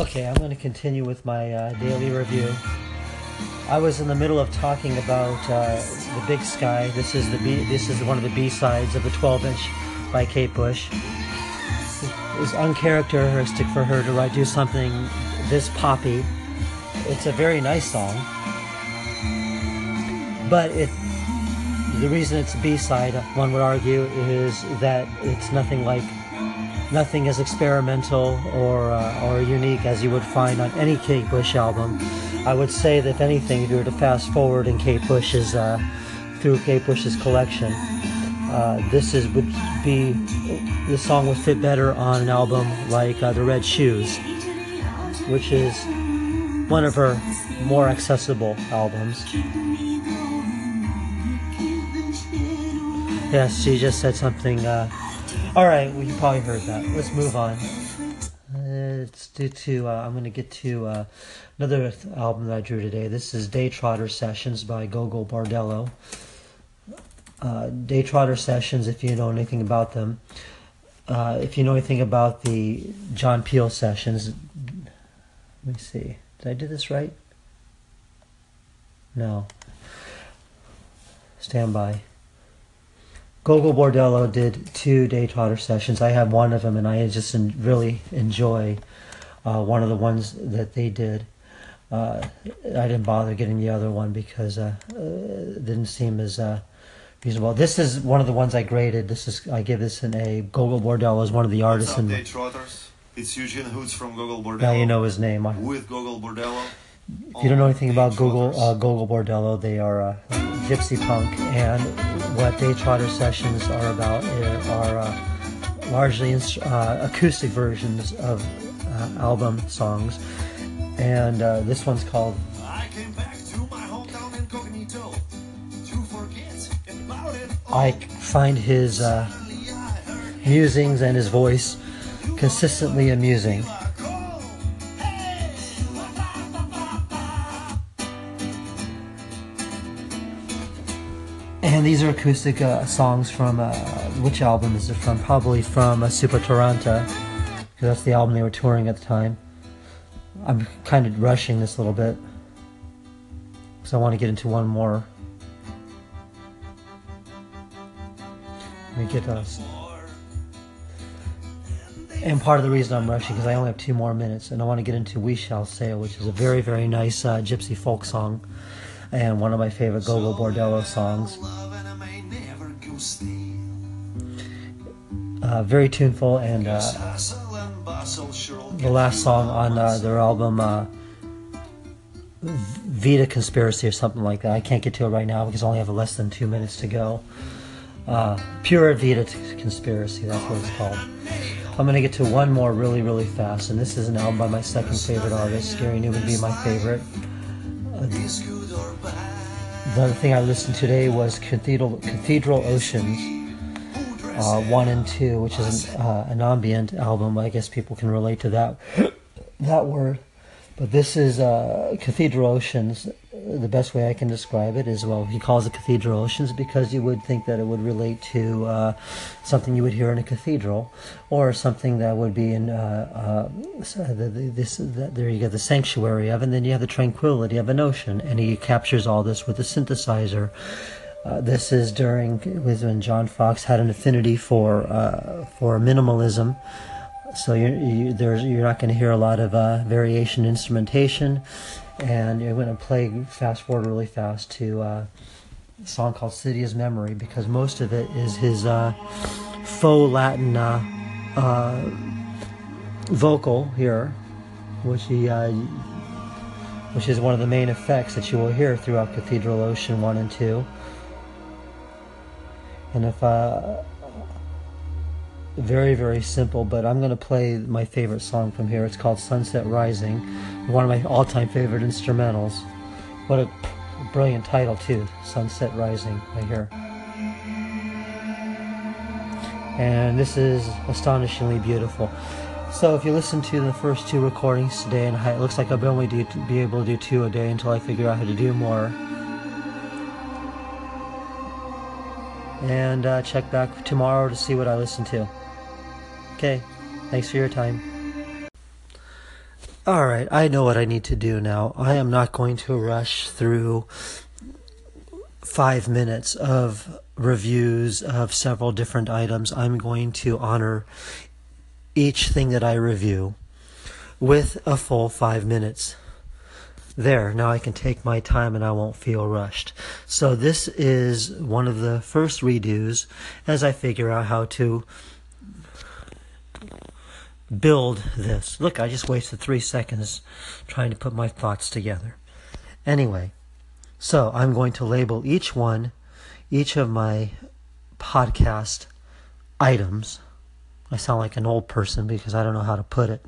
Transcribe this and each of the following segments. Okay, I'm going to continue with my daily review. I was in the middle of talking about The Big Sky. This is one of the B-sides of the 12-inch by Kate Bush. It was uncharacteristic for her to do something this poppy. It's a very nice song, but the reason it's a B-side, one would argue, is that it's nothing as experimental or unique as you would find on any Kate Bush album. I would say that if anything, if you were to fast forward in through Kate Bush's collection, this song would fit better on an album like The Red Shoes, which is one of her more accessible albums. Yes, she just said something. Alright, well, you probably heard that. Let's move on. I'm going to get to another album that I drew today. This is Day Trotter Sessions by Gogol Bordello. Day Trotter Sessions, if you know anything about them. If you know anything about the John Peel sessions. Let me see. Did I do this right? No. Stand by. Gogol Bordello did 2 Day Trotter sessions. I had one of them, and I just really enjoy one of the ones that they did. I didn't bother getting the other one because it didn't seem as reasonable. This is one of the ones I graded. I give this an A. Gogol Bordello is one of the artists. What's up, Day Trotters? It's Eugene Hutz from Gogol Bordello. Now you know his name. With Gogol Bordello. If you don't know anything about Gogol Bordello, they are gypsy punk, and what Day Trotter Sessions are about are largely acoustic versions of album songs, and this one's called I Came Back to My Hometown Incognito to Forget About It. I find his musings and his voice consistently amusing. And these are acoustic songs from, which album is it from? Probably from Super Taranta, because that's the album they were touring at the time. I'm kind of rushing this a little bit, because I want to get into one more. Let me get those. And part of the reason I'm rushing, because I only have 2 more minutes, and I want to get into We Shall Sail, which is a very, very nice gypsy folk song, and one of my favorite Gogol Bordello songs. Very tuneful, and the last song on their album, Vida Conspiracy or something like that. I can't get to it right now because I only have less than 2 minutes to go. Pura Vida Conspiracy, that's what it's called. I'm going to get to one more really, really fast, and this is an album by my second favorite artist, Gary Numan being my favorite. The other thing I listened to today was Cathedral Oceans 1 and 2, which is an ambient album. I guess people can relate to that word. But this is Cathedral Oceans. The best way I can describe it is, well, he calls it Cathedral Oceans because you would think that it would relate to something you would hear in a cathedral, or something that would be in there you get the sanctuary of, and then you have the tranquility of an ocean, and he captures all this with a synthesizer. This is when John Foxx had an affinity for minimalism. So you're not going to hear a lot of variation instrumentation, and you're going to fast forward really fast to a song called City is Memory, because most of it is his faux Latin vocal here, which is one of the main effects that you will hear throughout Cathedral Ocean 1 and 2. And if very, very simple, but I'm going to play my favorite song from here. It's called Sunset Rising, one of my all-time favorite instrumentals. What a brilliant title, too, Sunset Rising, right here. And this is astonishingly beautiful. So if you listen to the first 2 recordings today, and it looks like I'll only be able to do 2 a day until I figure out how to do more. And check back tomorrow to see what I listen to. Okay, thanks for your time. all right, I know what I need to do now. I am not going to rush through 5 minutes of reviews of several different items. I'm going to honor each thing that I review with a full 5 minutes. There, now I can take my time and I won't feel rushed. So this is one of the first redos as I figure out how to build this. Look, I just wasted 3 seconds trying to put my thoughts together. Anyway, so I'm going to label each one, each of my podcast items. I sound like an old person because I don't know how to put it,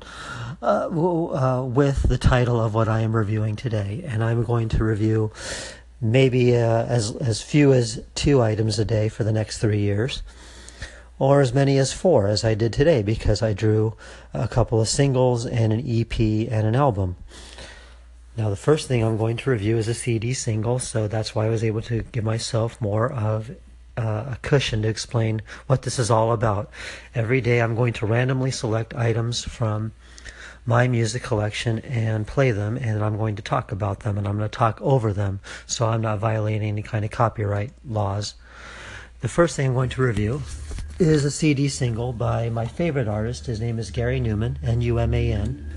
with the title of what I am reviewing today. And I'm going to review maybe as few as 2 items a day for the next 3 years, or as many as 4 as I did today, because I drew a couple of singles and an EP and an album. Now the first thing I'm going to review is a CD single, so that's why I was able to give myself more of a cushion to explain what this is all about. Every day I'm going to randomly select items from my music collection and play them, and I'm going to talk about them, and I'm going to talk over them, so I'm not violating any kind of copyright laws. The first thing I'm going to review is a CD single by my favorite artist. His name is Gary Numan, N-U-M-A-N,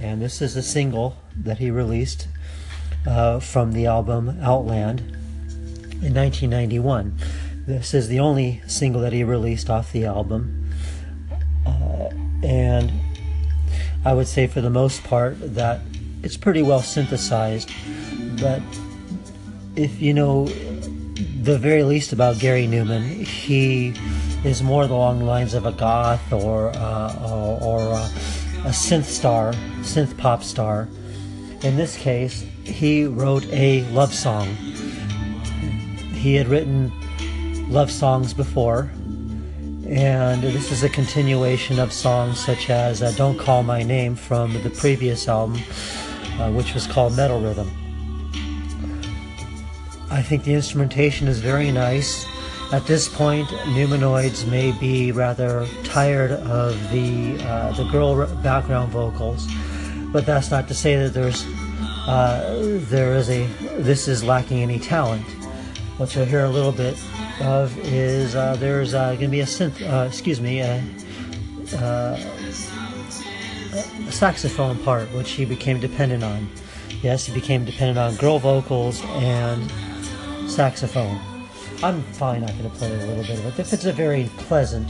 and this is a single that he released from the album Outland in 1991. This is the only single that he released off the album, and I would say for the most part that it's pretty well synthesized. But if you know the very least about Gary Numan, he is more along the lines of a goth or a synth star, synth pop star. In this case, he wrote a love song. He had written love songs before, and this is a continuation of songs such as Don't Call My Name from the previous album, which was called Metal Rhythm. I think the instrumentation is very nice. At this point, Numanoids may be rather tired of the girl background vocals, but that's not to say that this is lacking any talent. What you'll hear a little bit of is there's going to be a saxophone part, which he became dependent on. Yes, he became dependent on girl vocals and saxophone. I'm fine not going to play a little bit of it. If it's a very pleasant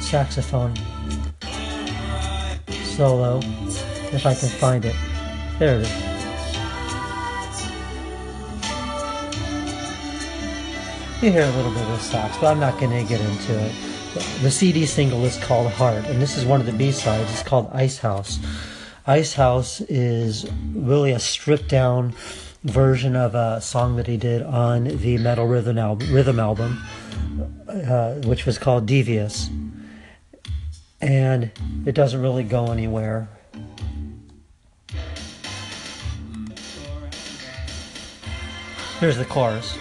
saxophone solo, if I can find it. There it is. You hear a little bit of sax, but I'm not going to get into it. The CD single is called Heart, and this is one of the B-sides. It's called Ice House. Ice House is really a stripped-down version of a song that he did on the Metal Rhythm album, which was called Devious. And it doesn't really go anywhere. Here's the chorus.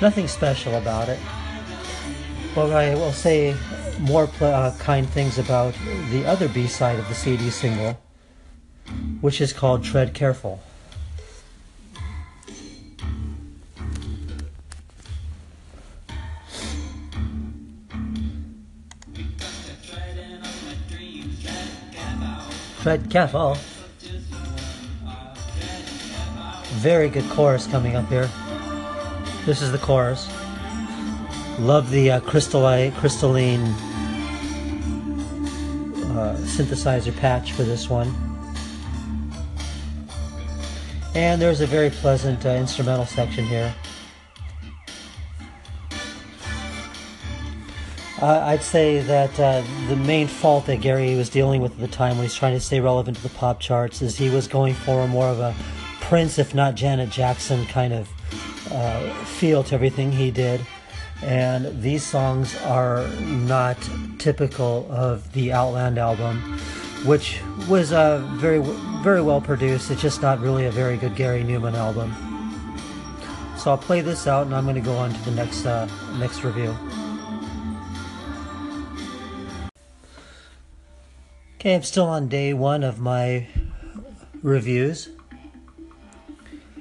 Nothing special about it. But I will say more kind things about the other B-side of the CD single, which is called Tread Careful. Tread Careful. Very good chorus coming up here. This is the chorus. Love the crystalline synthesizer patch for this one. And there's a very pleasant instrumental section here. I'd say that the main fault that Gary was dealing with at the time when he's trying to stay relevant to the pop charts is he was going for more of a Prince, if not Janet Jackson, kind of feel to everything he did, and these songs are not typical of the Outland album, which was very, very well produced. It's just not really a very good Gary Numan album. So I'll play this out, and I'm going to go on to the next review. Okay, I'm still on day one of my reviews,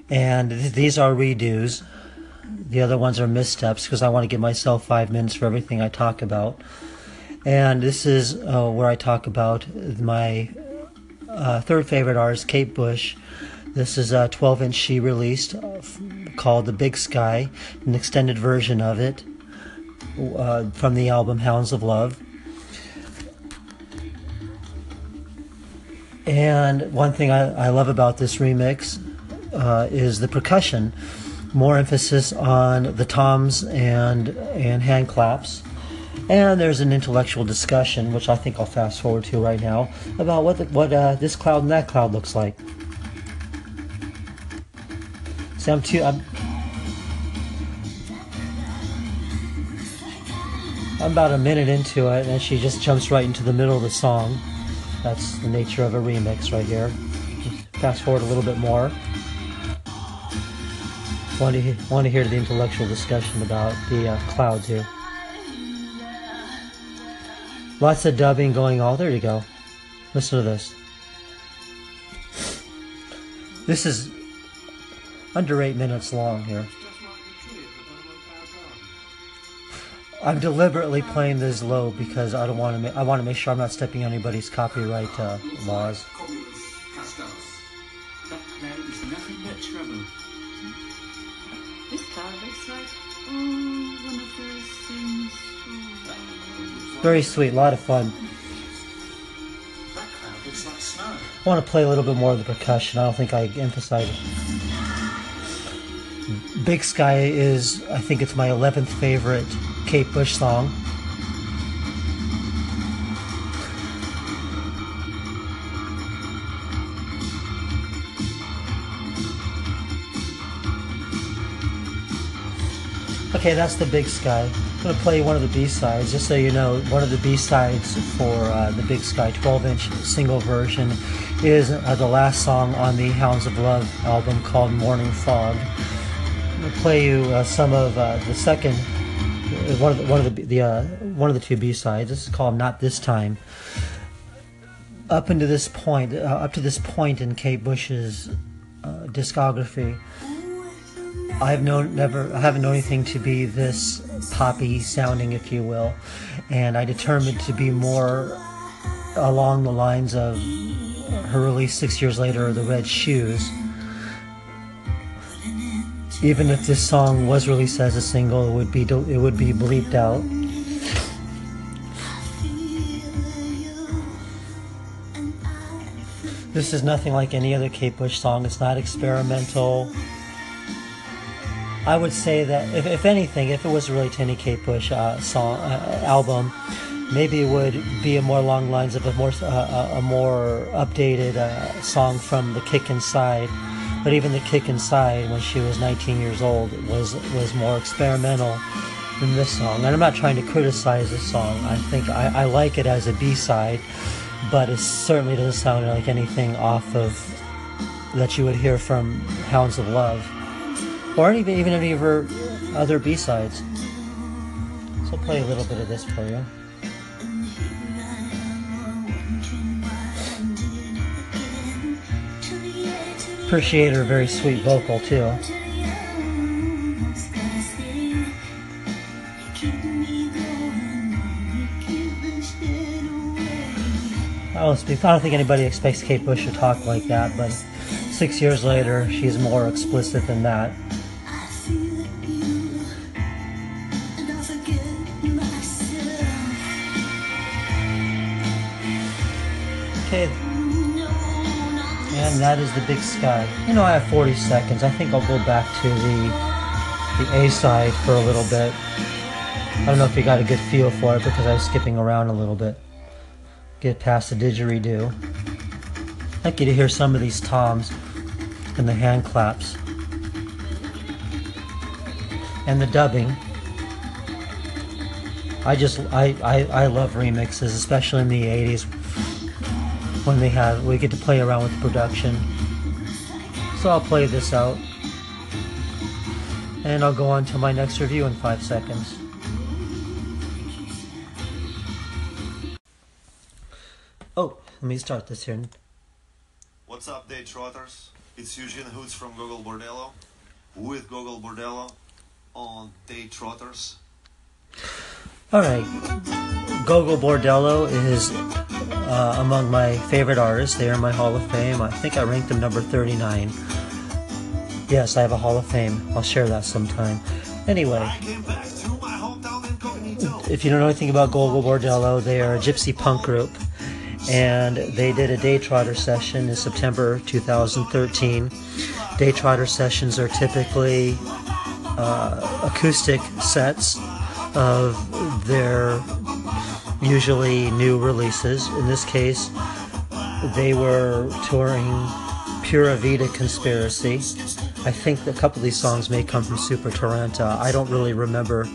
and these are redos. The other ones are missteps because I want to give myself 5 minutes for everything I talk about. And this is where I talk about my third favorite artist, Kate Bush. This is a 12-inch she released called The Big Sky, an extended version of it from the album Hounds of Love. And one thing I love about this remix is the percussion. More emphasis on the toms and hand claps. And there's an intellectual discussion, which I think I'll fast forward to right now, about what this cloud and that cloud looks like. See, I'm about a minute into it, and she just jumps right into the middle of the song. That's the nature of a remix right here. Just fast forward a little bit more. Want to hear the intellectual discussion about the clouds here. Lots of dubbing going on. There you go. Listen to this. This is under 8 minutes long here. I'm deliberately playing this low because I don't want to. I want to make sure I'm not stepping on anybody's copyright laws. That cloud is nothing but trouble. This cloud looks like one of those things. Very sweet, a lot of fun. That cloud looks like snow. I want to play a little bit more of the percussion. I don't think I emphasized it. Big Sky is, I think, it's my 11th favorite Kate Bush song. Okay, that's The Big Sky. I'm going to play one of the B-sides, just so you know. One of the B-sides for The Big Sky 12-inch single version is the last song on the Hounds of Love album called Morning Fog. I'm going to play you some of the second one of the two B-sides. This is called Not This Time. Up to this point in Kate Bush's discography, I haven't known anything to be this poppy sounding, if you will, and I determined to be more along the lines of her release 6 years later, The Red Shoes. Even if this song was released as a single, it would be bleeped out. This is nothing like any other Kate Bush song. It's not experimental. I would say that if anything, if it was related to any Kate Bush album, maybe it would be a more along the lines of a more updated song from the Kick Inside. But even the Kick Inside, when she was 19 years old, was more experimental than this song. And I'm not trying to criticize this song. I think I like it as a B-side, but it certainly doesn't sound like anything off of that you would hear from Hounds of Love, or even any of her other B-sides. So I'll play a little bit of this for you. Appreciate her very sweet vocal too. I don't think anybody expects Kate Bush to talk like that, but 6 years later, she's more explicit than that. Okay, and that is The Big Sky. You know, I have 40 seconds. I think I'll go back to the A side for a little bit. I don't know if you got a good feel for it because I was skipping around a little bit. Get past the didgeridoo. I'd like you to hear some of these toms and the hand claps and the dubbing. I love remixes, especially in the 80s. When we get to play around with the production. So I'll play this out, and I'll go on to my next review in 5 seconds. Oh, Let me start this here. What's up, Day Trotters? It's Eugene Hutz from Gogol Bordello with Gogol Bordello on Day Trotters. Alright, Gogol Bordello is among my favorite artists. They are in my Hall of Fame. I think I ranked them number 39. Yes, I have a Hall of Fame. I'll share that sometime. Anyway, if you don't know anything about Gogol Bordello, they are a gypsy punk group. And they did a Day Trotter session in September 2013. Day Trotter sessions are typically acoustic sets of their usually new releases. In this case, they were touring Pura Vida Conspiracy. I think a couple of these songs may come from Super Taranta. I don't really remember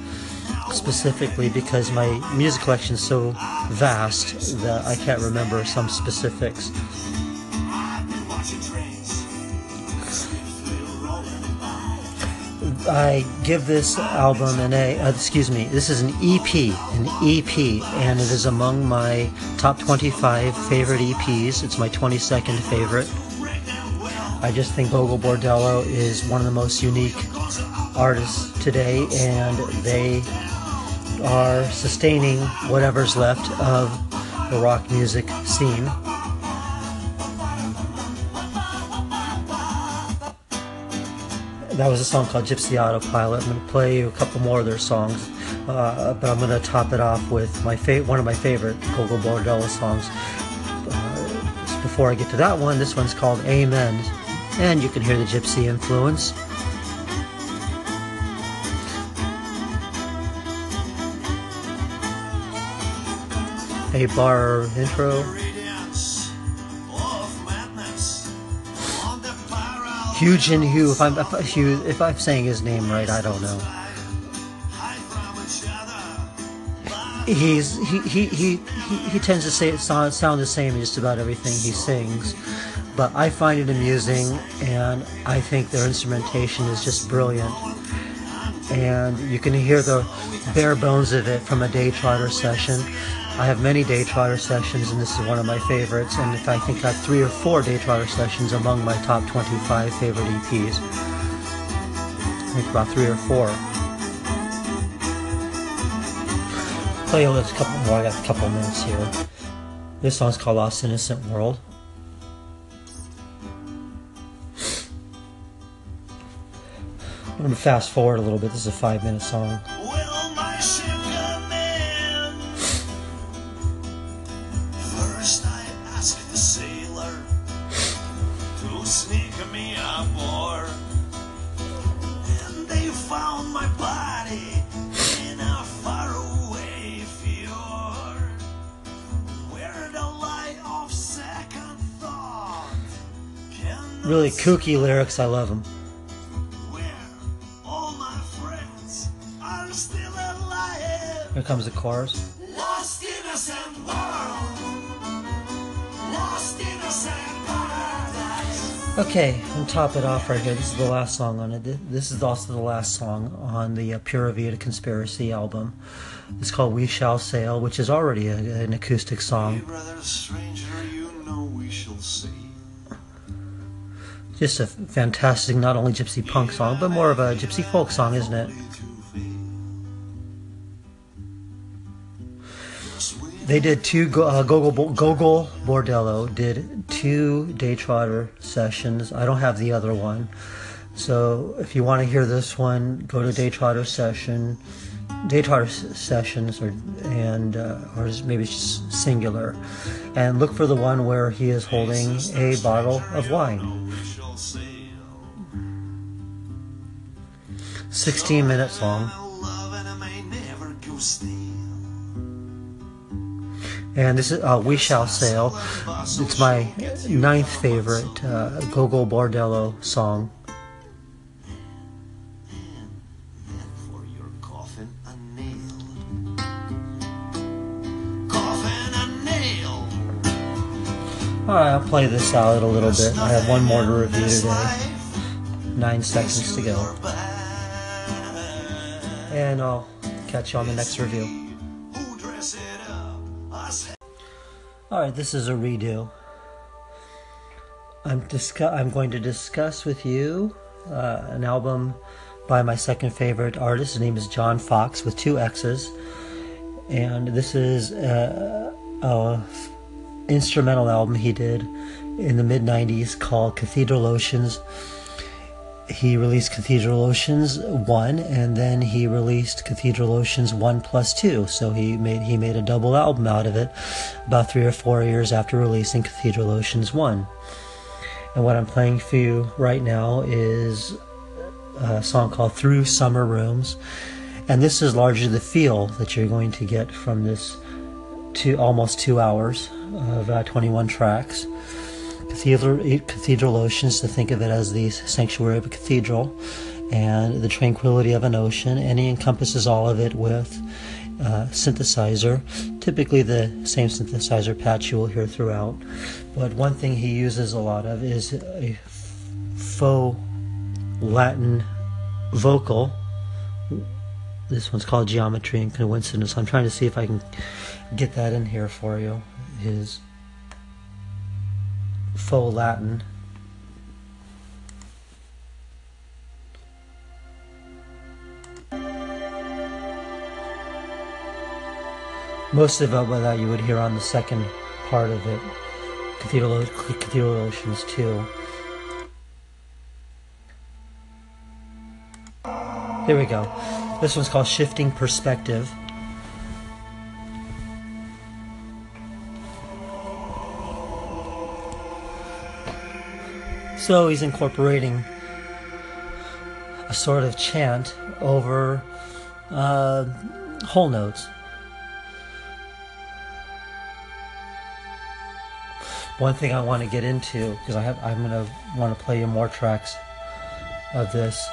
specifically because my music collection is so vast that I can't remember some specifics. I give this album an A, this is an EP, and it is among my top 25 favorite EPs. It's my 22nd favorite. I just think Gogol Bordello is one of the most unique artists today, and they are sustaining whatever's left of the rock music scene. That was a song called Gypsy Autopilot. I'm going to play you a couple more of their songs, but I'm going to top it off with my one of my favorite Gogol Bordello songs. Before I get to that one, this one's called Amen, and you can hear the gypsy influence. A bar intro. Eugene Hugh, if I'm saying his name right, I don't know. He tends to say it sound the same in just about everything he sings, but I find it amusing, and I think their instrumentation is just brilliant. And you can hear the bare bones of it from a Day Trotter session. I have many Day Trotter sessions, and this is one of my favorites, and I think I have 3 or 4 Day Trotter sessions among my top 25 favorite EPs. I think about 3 or 4. Play a couple more, I got a couple minutes here. This song's called Lost Innocent World. I'm going to fast forward a little bit, this is a 5-minute song. Really kooky lyrics, I love them. Where all my friends are still alive. Here comes the chorus. Lost innocent world. Lost innocent paradise. Okay, and top it off right here. This is the last song on it. This is also the last song on the Pura Vida Conspiracy album. It's called We Shall Sail, which is already an acoustic song. Hey, brother, stranger, you know we shall sail. Just a fantastic, not only gypsy punk song, but more of a gypsy folk song, isn't it? They did 2, Gogol Bordello did 2 Day Trotter sessions. I don't have the other one. So if you want to hear this one, go to Day Trotter Sessions, or maybe it's just singular, and look for the one where he is holding a bottle of wine. 16 minutes long, and this is We Shall Sail. It's my 9th favorite Gogol Bordello song. Alright, I'll play this out a little bit. I have one more to review today. 9 seconds to go. And I'll catch you on the next review. Alright, this is a redo. I'm going to discuss with you an album by my second favorite artist. His name is John Foxx with two X's. And this is a instrumental album he did in the mid-90s called Cathedral Oceans. He released Cathedral Oceans 1, and then he released Cathedral Oceans 1 plus 2. So he made a double album out of it about 3 or 4 years after releasing Cathedral Oceans 1. And what I'm playing for you right now is a song called Through Summer Rooms. And this is largely the feel that you're going to get from this almost 2 hours of 21 tracks. Cathedral Oceans, to think of it as the sanctuary of a cathedral and the tranquility of an ocean, and he encompasses all of it with synthesizer, typically the same synthesizer patch you will hear throughout. But one thing he uses a lot of is a faux Latin vocal. This one's called Geometry and Coincidence. I'm trying to see if I can get that in here for you. His faux Latin. Most of it that you would hear on the second part of it, Cathedral Oceans 2. Here we go. This one's called Shifting Perspective. So he's incorporating a sort of chant over whole notes. One thing I want to get into, because I'm going to want to play you more tracks of this,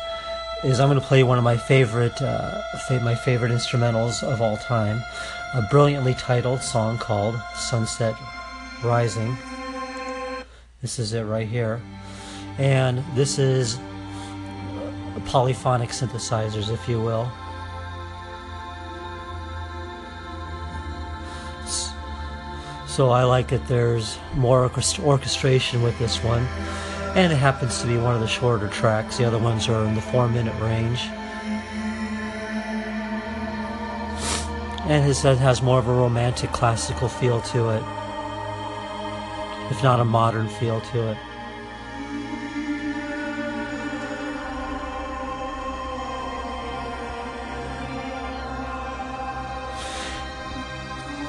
is I'm going to play one of my favorite instrumentals of all time, a brilliantly titled song called Sunset Rising. This is it right here. And this is polyphonic synthesizers, if you will. So I like that there's more orchestration with this one. And it happens to be one of the shorter tracks. The other ones are in the 4-minute range. And his has more of a romantic classical feel to it, if not a modern feel to it.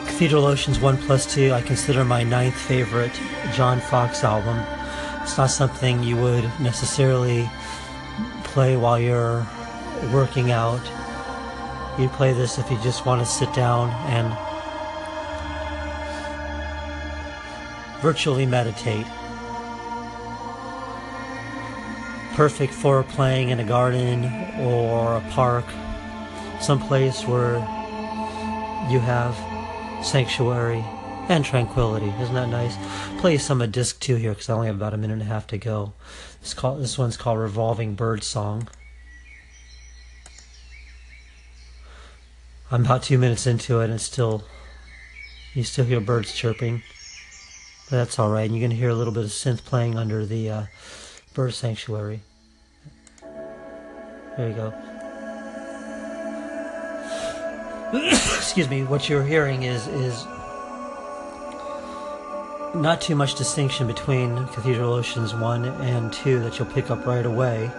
Cathedral Oceans 1 plus 2, I consider my 9th favorite John Foxx album. It's not something you would necessarily play while you're working out. You play this if you just want to sit down and virtually meditate. Perfect for playing in a garden or a park, someplace where you have sanctuary and tranquility. Isn't that nice? Play some of disc 2 here because I only have about a minute and a half to go. This one's called Revolving Bird Song. I'm about 2 minutes into it and it's still, you still hear birds chirping, but that's alright. And you can hear a little bit of synth playing under the bird sanctuary. There you go. Excuse me, what you're hearing is not too much distinction between Cathedral Oceans 1 and 2 that you'll pick up right away.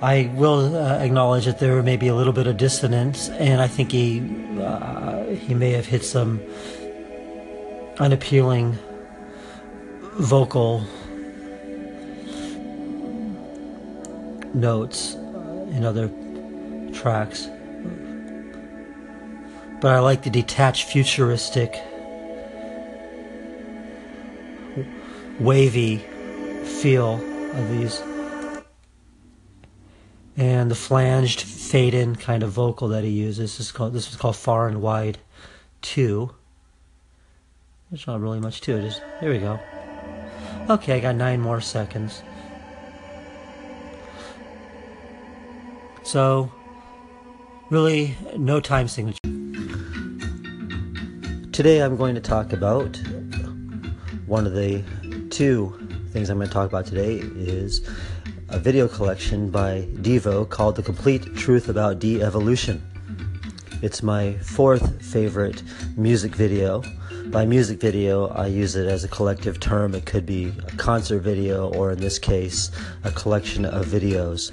I will acknowledge that there may be a little bit of dissonance, and I think he may have hit some unappealing vocal notes in other tracks, but I like the detached, futuristic, wavy feel of these, and the flanged, fade-in kind of vocal that he uses. This is called Far and Wide 2. There's not really much to it. Just, here we go. Okay, I got 9 more seconds. So, really, no time signature. Today I'm going to talk about one of the two things I'm going to talk about today is a video collection by Devo called The Complete Truth About De-Evolution. It's my fourth favorite music video. By music video, I use it as a collective term. It could be a concert video or, in this case, a collection of videos.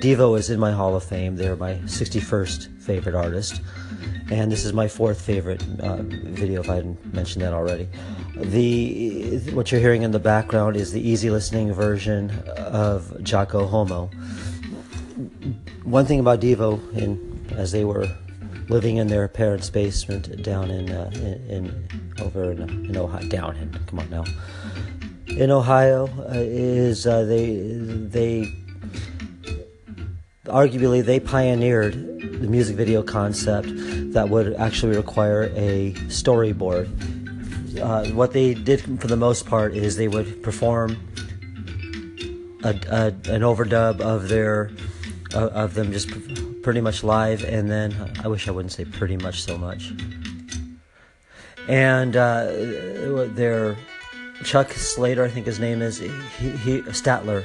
Devo is in my Hall of Fame. They're my 61st favorite artist. And this is my fourth favorite video, if I hadn't mentioned that already. What you're hearing in the background is the easy listening version of Jocko Homo. One thing about Devo, as they were living in their parents' basement down in Ohio, in Ohio, they pioneered the music video concept that would actually require a storyboard. What they did for the most part is they would perform an overdub of them just pretty much live, and then I wish I wouldn't say pretty much so much. And their Chuck Slater, I think his name is, Statler,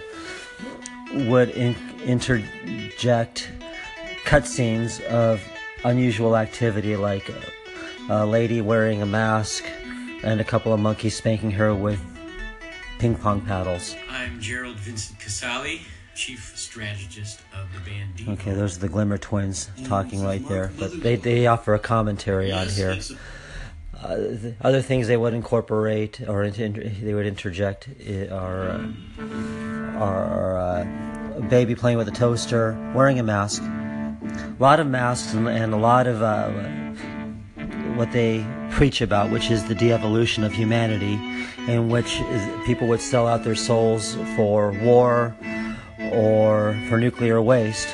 would interject cutscenes of unusual activity, like a lady wearing a mask and a couple of monkeys spanking her with ping pong paddles. I'm Gerald Vincent Casale, chief strategist of the band Devo. Okay, those are the Glimmer Twins talking right there, but they offer a commentary on here. Other things they would incorporate or they would interject are a baby playing with a toaster, wearing a mask. A lot of masks and a lot of what they preach about, which is the de-evolution of humanity, in which people would sell out their souls for war, or for nuclear waste,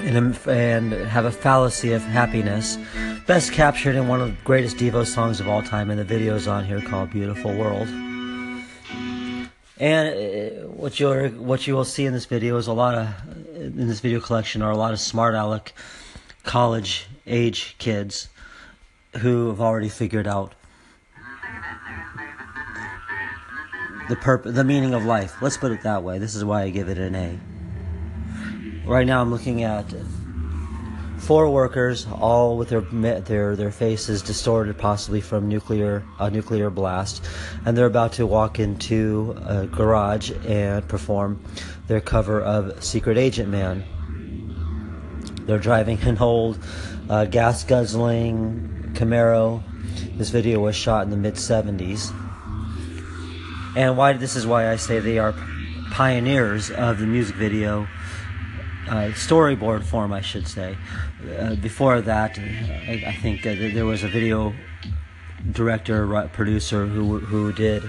and have a fallacy of happiness, best captured in one of the greatest Devo songs of all time, and the video's on here called Beautiful World. And what you will see in this video is in this video collection are a lot of smart aleck college age kids who have already figured out the meaning of life. Let's put it that way. This is why I give it an A. Right now I'm looking at four workers, all with their faces distorted, possibly from a nuclear blast, and they're about to walk into a garage and perform their cover of Secret Agent Man. They're driving an old gas-guzzling Camaro. This video was shot in the mid-70s. And this is why I say they are pioneers of the music video storyboard form, I should say. Before that, I think there was a video director, producer who did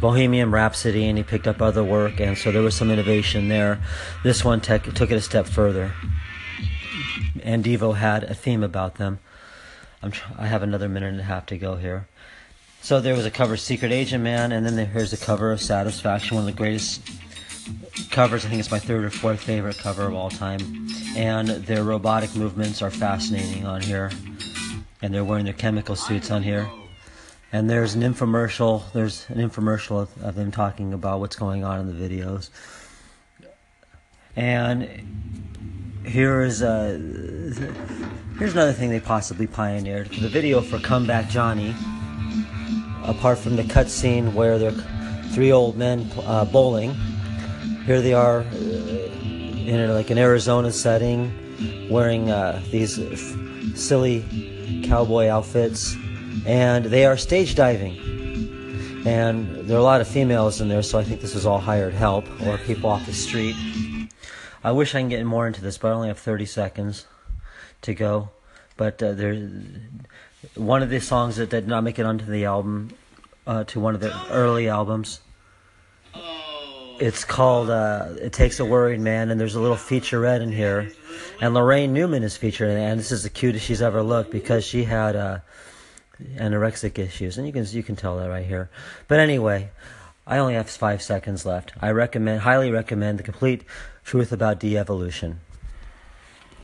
Bohemian Rhapsody, and he picked up other work, and so there was some innovation there. This one took it a step further, and Devo had a theme about them. I have another minute and a half to go here. So there was a cover of Secret Agent Man, and then here's the cover of Satisfaction, one of the greatest covers. I think it's my third or fourth favorite cover of all time. And their robotic movements are fascinating on here. And they're wearing their chemical suits on here. And there's an infomercial. There's an infomercial of them talking about what's going on in the videos. And here is here's another thing they possibly pioneered. The video for Comeback Johnny. Apart from the cutscene where they're three old men bowling, here they are in like an Arizona setting, wearing these silly cowboy outfits, and they are stage diving. And there are a lot of females in there, so I think this is all hired help or people off the street. I wish I can get more into this, but I only have 30 seconds to go. But one of the songs that did not make it onto the album, to one of the early albums. It's called It Takes a Worried Man, and there's a little featurette in here. And Lorraine Newman is featured in it, and this is the cutest she's ever looked because she had anorexic issues. And you can tell that right here. But anyway, I only have 5 seconds left. I highly recommend The Complete Truth About De-Evolution.